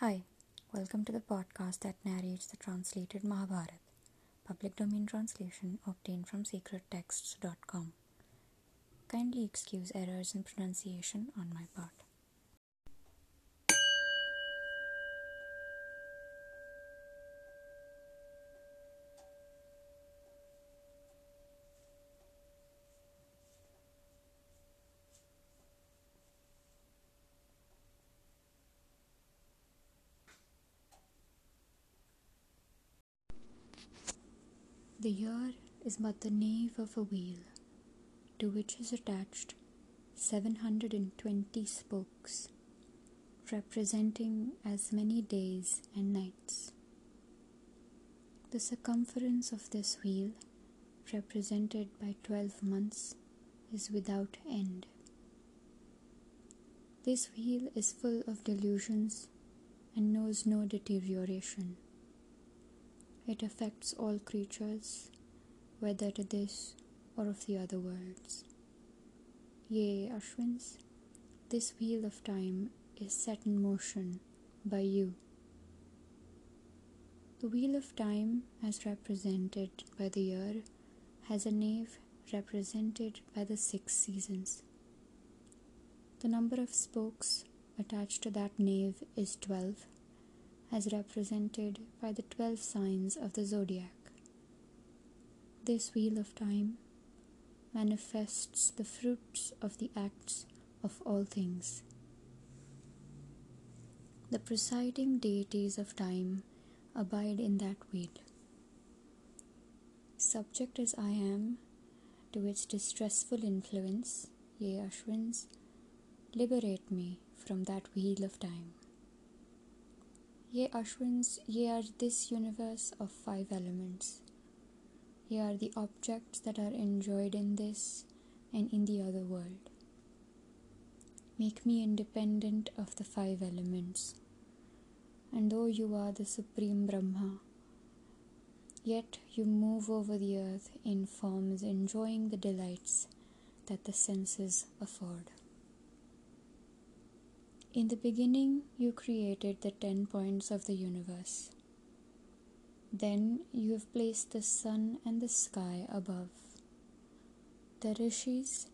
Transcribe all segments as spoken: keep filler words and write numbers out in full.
Hi, welcome to the podcast that narrates the translated Mahabharata, public domain translation obtained from sacred texts dot com. Kindly excuse errors in pronunciation on my part. The year is but the nave of a wheel, to which is attached seven hundred twenty spokes, representing as many days and nights. The circumference of this wheel, represented by twelve months, is without end. This wheel is full of delusions and knows no deterioration. It affects all creatures, whether to this or of the other worlds. Yea, Ashwins, this wheel of time is set in motion by you. The wheel of time, as represented by the year, has a nave represented by the six seasons. The number of spokes attached to that nave is twelve. As represented by the twelve signs of the zodiac. This wheel of time manifests the fruits of the acts of all things. The presiding deities of time abide in that wheel. Subject as I am to its distressful influence, ye Ashwins, liberate me from that wheel of time. Ye Ashwins, ye are this universe of five elements. Ye are the objects that are enjoyed in this and in the other world. Make me independent of the five elements. And though you are the Supreme Brahma, yet you move over the earth in forms enjoying the delights that the senses afford. In the beginning, you created the ten points of the universe. Then you have placed the sun and the sky above. The Rishis,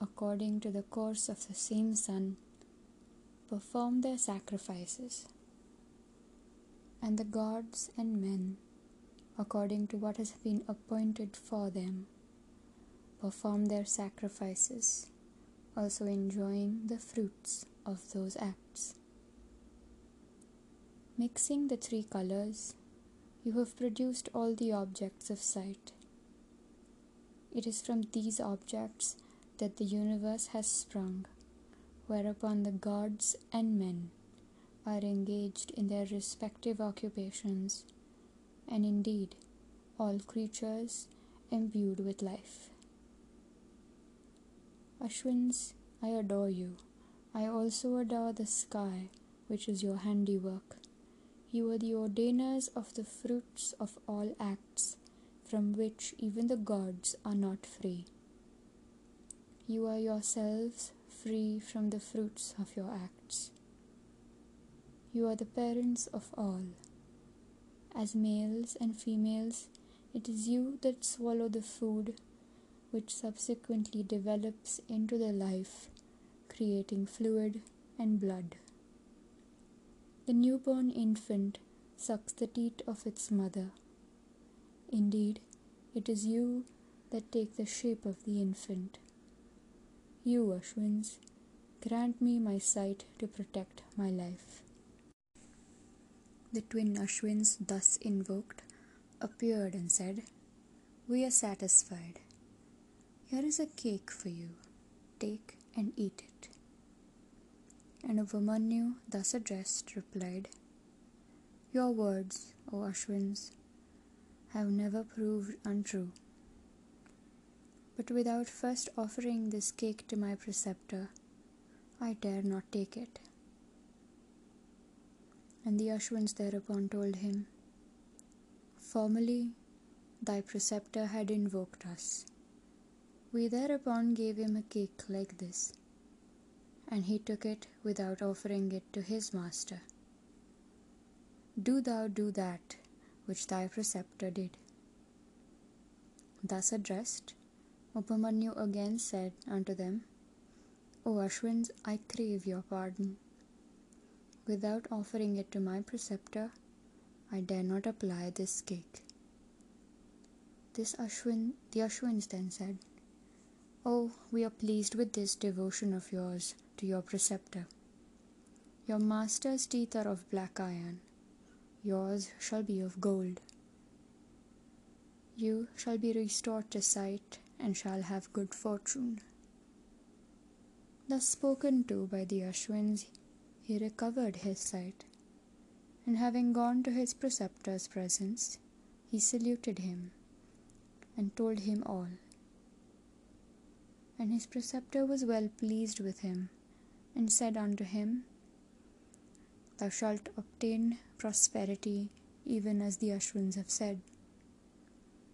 according to the course of the same sun, perform their sacrifices. And the gods and men, according to what has been appointed for them, perform their sacrifices, also enjoying the fruits of those acts. Mixing the three colors, you have produced all the objects of sight. It is from these objects that the universe has sprung, whereupon the gods and men are engaged in their respective occupations, and indeed, all creatures imbued with life. Ashwins, I adore you. I also adore the sky, which is your handiwork. You are the ordainers of the fruits of all acts, from which even the gods are not free. You are yourselves free from the fruits of your acts. You are the parents of all. As males and females, it is you that swallow the food, which subsequently develops into the life, creating fluid and blood. The newborn infant sucks the teat of its mother. Indeed, it is you that take the shape of the infant. You, Ashwins, grant me my sight to protect my life. The twin Ashwins, thus invoked, appeared and said, "We are satisfied. Here is a cake for you. Take and eat it." And Upamanyu, thus addressed, replied, "Your words, O Ashwins, have never proved untrue. But without first offering this cake to my preceptor, I dare not take it." And the Ashwins thereupon told him, "Formerly, thy preceptor had invoked us. We thereupon gave him a cake like this, and he took it without offering it to his master. do thou do that which thy preceptor did. Thus addressed, Upamanyu again said unto them, O Ashwins, I crave your pardon. Without offering it to my preceptor, I dare not apply this cake. This Ashwin, the Ashwins then said, Oh, we are pleased with this devotion of yours to your preceptor. Your master's teeth are of black iron. Yours shall be of gold. You shall be restored to sight and shall have good fortune. Thus spoken to by the Ashwins, he recovered his sight, and having gone to his preceptor's presence, he saluted him and told him all. And his preceptor was well pleased with him, and said unto him, Thou shalt obtain prosperity, even as the Ashwins have said.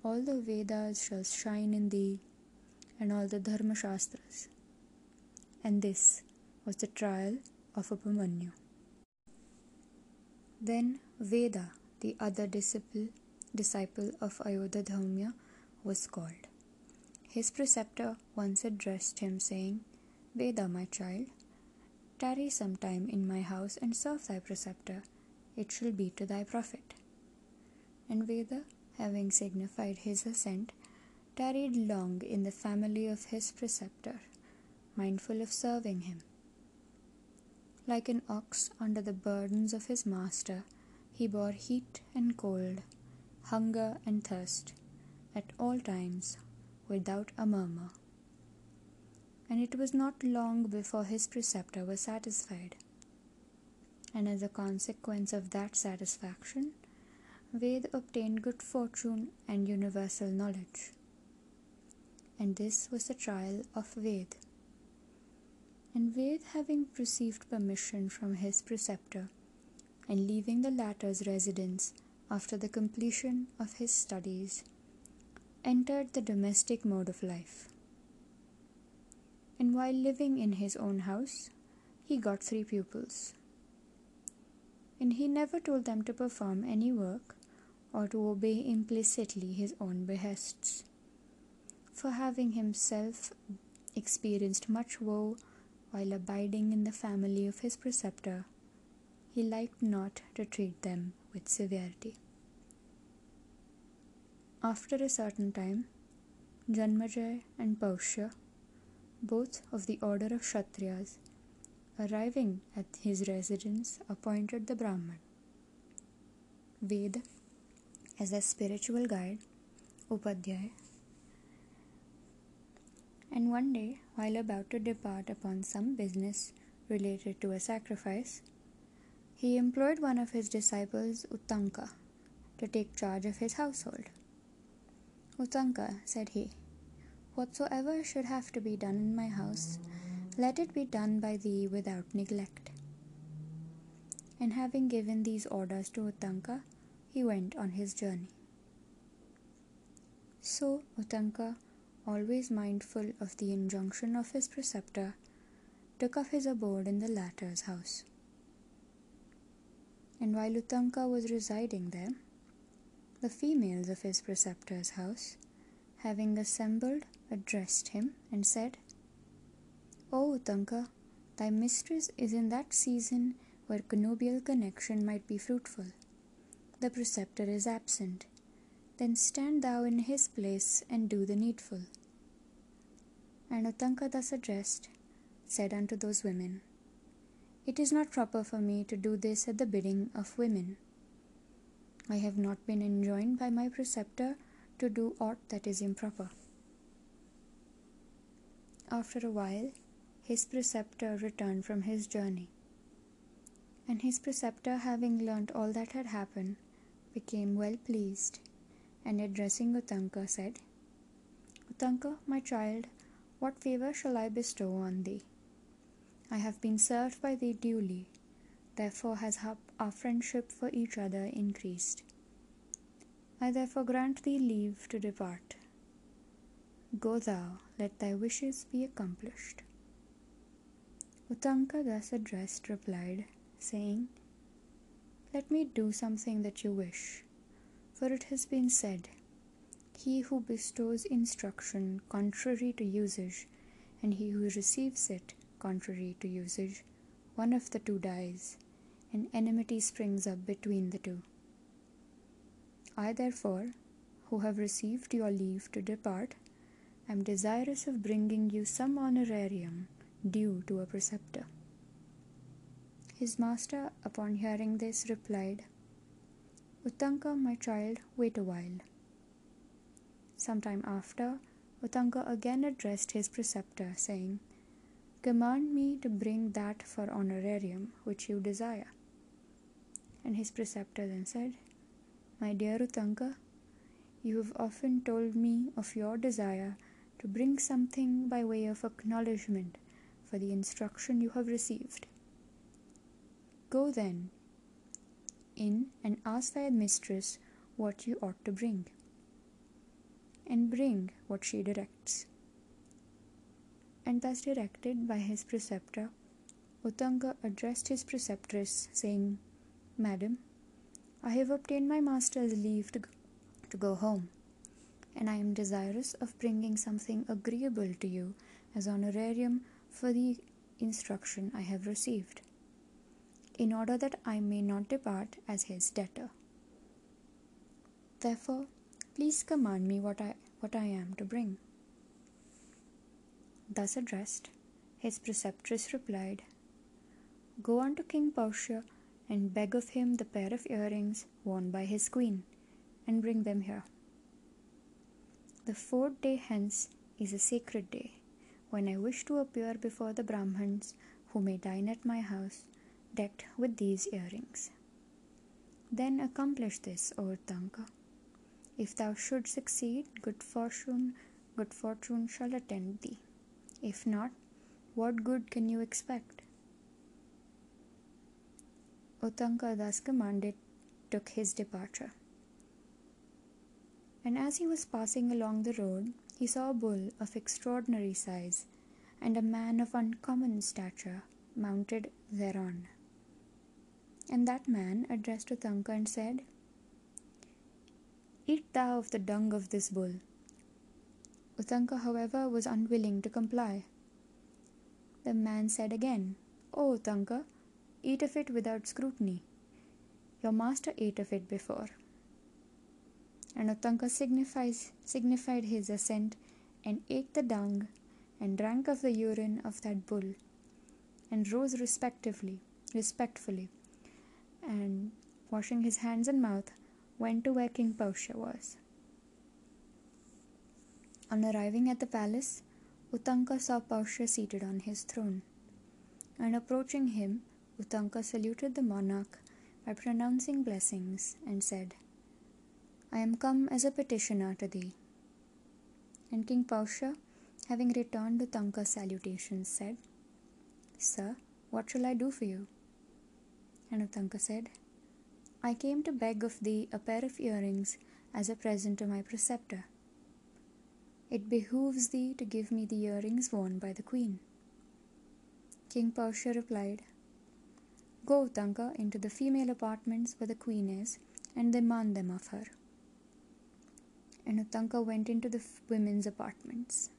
All the Vedas shall shine in thee, and all the Dharma Shastras. And this was the trial of Upamanyu. Then Veda, the other disciple, disciple of Ayodhya Dhaumya, was called. His preceptor once addressed him, saying, Veda, my child, tarry some time in my house and serve thy preceptor. It shall be to thy profit. And Veda, having signified his assent, tarried long in the family of his preceptor, mindful of serving him. Like an ox under the burdens of his master, he bore heat and cold, hunger and thirst, at all times, without a murmur. And it was not long before his preceptor was satisfied. And as a consequence of that satisfaction, Veda obtained good fortune and universal knowledge. And this was the trial of Veda. And Veda, having received permission from his preceptor, and leaving the latter's residence after the completion of his studies, entered the domestic mode of life. And while living in his own house, he got three pupils. And he never told them to perform any work or to obey implicitly his own behests, for having himself experienced much woe while abiding in the family of his preceptor, he liked not to treat them with severity. After a certain time, Janmajaya and Paushya, both of the order of Kshatriyas, arriving at his residence, appointed the Brahman. Veda, as their spiritual guide, Upadhyay. And one day, while about to depart upon some business related to a sacrifice, he employed one of his disciples, Uttanka, to take charge of his household. Uttanka, said he, Whatsoever should have to be done in my house, let it be done by thee without neglect. And having given these orders to Uttanka, he went on his journey. So Uttanka, always mindful of the injunction of his preceptor, took up his abode in the latter's house. And while Uttanka was residing there, the females of his preceptor's house, having assembled, addressed him and said, O Uttanka, thy mistress is in that season where connubial connection might be fruitful. The preceptor is absent. Then stand thou in his place and do the needful. And Uttanka, thus addressed, said unto those women, It is not proper for me to do this at the bidding of women. I have not been enjoined by my preceptor to do aught that is improper. After a while, his preceptor returned from his journey, and his preceptor, having learnt all that had happened, became well pleased, and addressing Uttanka, said, Uttanka, my child, what favour shall I bestow on thee? I have been served by thee duly, therefore has our friendship for each other increased. I therefore grant thee leave to depart. Go thou, let thy wishes be accomplished. Uttanka, thus addressed, replied, saying, Let me do something that you wish, for it has been said, he who bestows instruction contrary to usage, and he who receives it contrary to usage, one of the two dies, and enmity springs up between the two. I therefore, who have received your leave to depart, am desirous of bringing you some honorarium due to a preceptor. His master, upon hearing this, replied, Uttanka, my child, wait a while. Sometime after, Uttanka again addressed his preceptor, saying, Command me to bring that for honorarium which you desire. And his preceptor then said, My dear Uttanka, you have often told me of your desire to bring something by way of acknowledgement for the instruction you have received. Go then in and ask thy mistress what you ought to bring, and bring what she directs. And thus directed by his preceptor, Uttanka addressed his preceptress, saying, Madam, I have obtained my master's leave to, to go home, and I am desirous of bringing something agreeable to you as honorarium for the instruction I have received, in order that I may not depart as his debtor. Therefore, please command me what I, what I am to bring. Thus addressed, his preceptress replied, Go unto King Paushya and beg of him the pair of earrings worn by his queen, and bring them here. The fourth day hence is a sacred day, when I wish to appear before the Brahmans who may dine at my house, decked with these earrings. Then accomplish this, O Uttanka. If thou should succeed, good fortune, good fortune shall attend thee. If not, what good can you expect? Uttanka, thus commanded, took his departure. And as he was passing along the road, he saw a bull of extraordinary size, and a man of uncommon stature mounted thereon. And that man addressed Uttanka and said, Eat thou of the dung of this bull. Uttanka, however, was unwilling to comply. The man said again, O Uttanka, eat of it without scrutiny. Your master ate of it before. And Uttanka signifies, signified his assent, and ate the dung, and drank of the urine of that bull, and rose respectively, respectfully, and, washing his hands and mouth, went to where King Paushya was. On arriving at the palace, Uttanka saw Paushya seated on his throne, and approaching him, Uttanka saluted the monarch by pronouncing blessings and said, I am come as a petitioner to thee. And King Paushya, having returned Uttanka's salutations, said, Sir, what shall I do for you? And Uttanka said, I came to beg of thee a pair of earrings as a present to my preceptor. It behooves thee to give me the earrings worn by the queen. King Paushya replied, Go, Uttanka, into the female apartments where the queen is, and demand them of her. And Uttanka went into the women's apartments.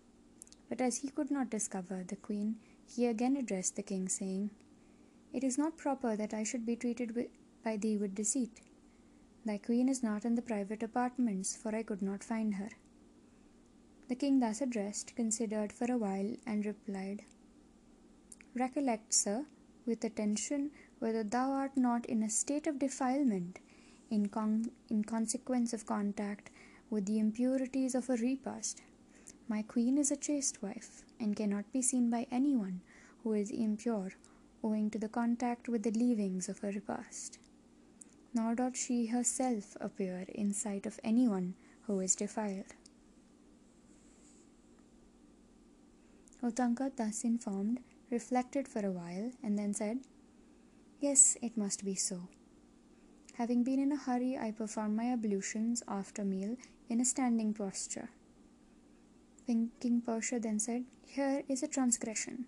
But as he could not discover the queen, he again addressed the king, saying, It is not proper that I should be treated with by thee with deceit. Thy queen is not in the private apartments, for I could not find her. The king, thus addressed, considered for a while and replied, Recollect, sir, with attention, whether thou art not in a state of defilement in, con- in consequence of contact with the impurities of a repast. My queen is a chaste wife, and cannot be seen by anyone who is impure, owing to the contact with the leavings of her repast. Nor doth she herself appear in sight of anyone who is defiled. Uttanka, thus informed, reflected for a while, and then said, Yes, it must be so. Having been in a hurry, I performed my ablutions after meal in a standing posture. King Paushya then said, Here is a transgression.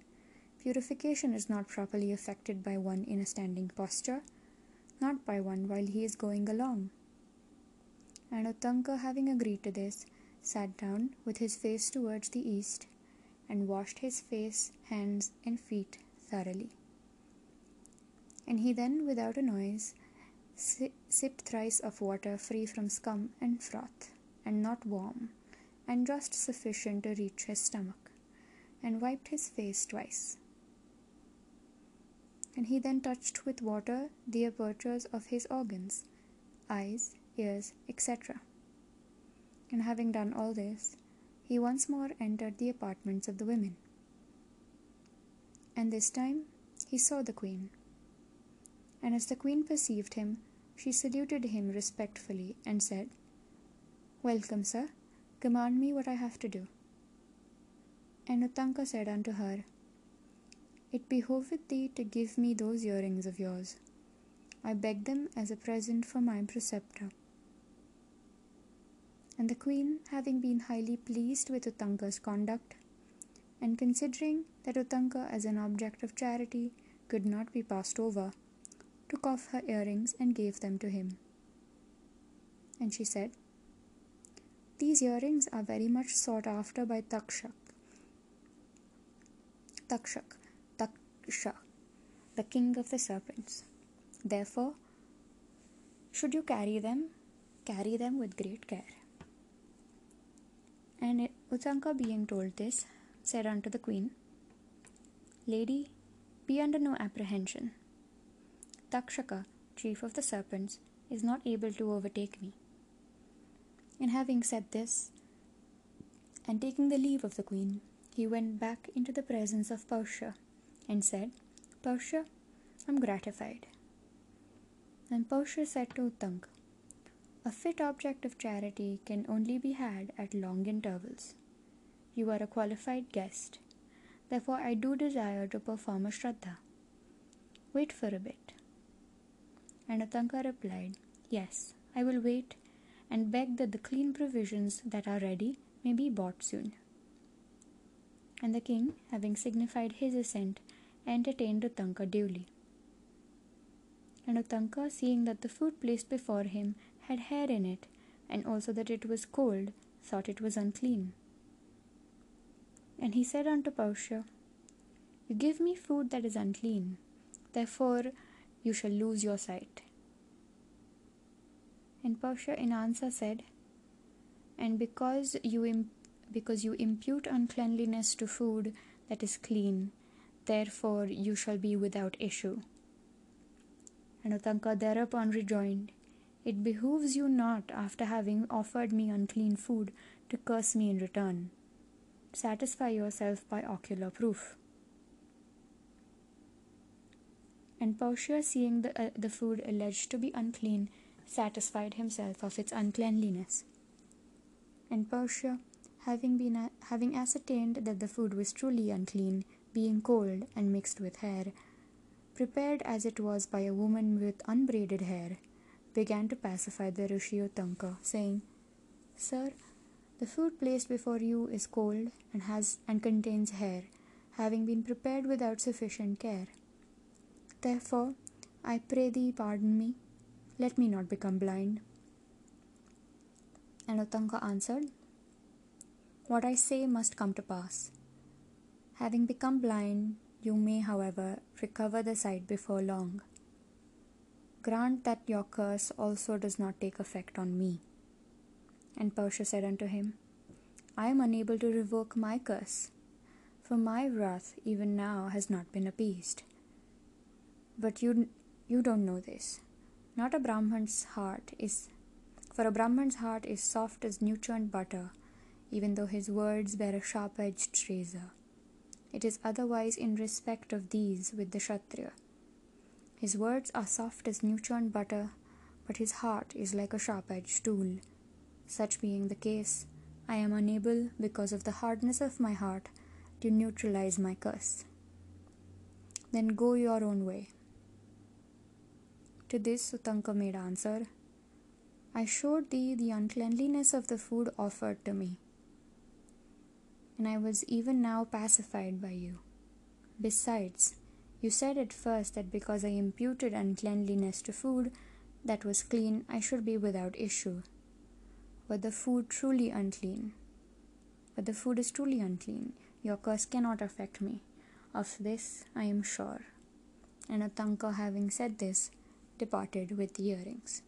Purification is not properly effected by one in a standing posture, not by one while he is going along." And Uttanka, having agreed to this, sat down with his face towards the east and washed his face, hands, and feet thoroughly. And he then, without a noise, si- sipped thrice of water free from scum and froth, and not warm, and just sufficient to reach his stomach, and wiped his face twice. And he then touched with water the apertures of his organs, eyes, ears, et cetera. And having done all this, he once more entered the apartments of the women. And this time he saw the queen. And as the queen perceived him, she saluted him respectfully and said, "Welcome, sir. Command me what I have to do." And Uttanka said unto her, "It behoveth thee to give me those earrings of yours. I beg them as a present for my preceptor." And the queen, having been highly pleased with Uttanka's conduct, and considering that Uttanka as an object of charity could not be passed over, took off her earrings and gave them to him. And she said, "These earrings are very much sought after by Takshak, Takshak, Taksha, the king of the serpents. Therefore, should you carry them, carry them with great care." And Uttanka, being told this, said unto the queen, "Lady, be under no apprehension. Takshaka, chief of the serpents, is not able to overtake me." And having said this, and taking the leave of the queen, he went back into the presence of Paushya, and said, "Paushya, I am gratified." And Paushya said to Uttanka, "A fit object of charity can only be had at long intervals. You are a qualified guest. Therefore I do desire to perform a shraddha. Wait for a bit." And Uttanka replied, "Yes, I will wait, and beg that the clean provisions that are ready may be bought soon." And the king, having signified his assent, entertained Uttanka duly. And Uttanka, seeing that the food placed before him had hair in it, and also that it was cold, thought it was unclean. And he said unto Paushya, "You give me food that is unclean, therefore you shall lose your sight." And Paushya in answer said, "And because you imp- because you impute uncleanliness to food that is clean, therefore you shall be without issue." And Uttanka thereupon rejoined, "It behooves you not, after having offered me unclean food, to curse me in return. Satisfy yourself by ocular proof." And Paushya, seeing the, uh, the food alleged to be unclean, satisfied himself of its uncleanliness. And Paushya, having been a- having ascertained that the food was truly unclean, being cold and mixed with hair, prepared as it was by a woman with unbraided hair, began to pacify the Rishi Uttanka, saying, "Sir, the food placed before you is cold and has and contains hair, having been prepared without sufficient care. Therefore, I pray thee pardon me. Let me not become blind." And Uttanka answered, "What I say must come to pass. Having become blind, you may, however, recover the sight before long. Grant that your curse also does not take effect on me." And Paushya said unto him, "I am unable to revoke my curse, for my wrath even now has not been appeased. But you, you don't know this. Not a Brahman's heart is, for a Brahman's heart is soft as newchurned butter, even though his words bear a sharp-edged razor. It is otherwise in respect of these with the Kshatriya. His words are soft as newchurned butter, but his heart is like a sharp-edged tool. Such being the case, I am unable, because of the hardness of my heart, to neutralize my curse. Then go your own way." To this Uttanka made answer, "I showed thee the uncleanliness of the food offered to me, and I was even now pacified by you. Besides, You said at first that because I imputed uncleanliness to food that was clean, I should be without issue. But the food truly unclean. But the food is truly unclean. Your curse cannot affect me. Of this I am sure. And Uttanka, having said this, departed with the earrings.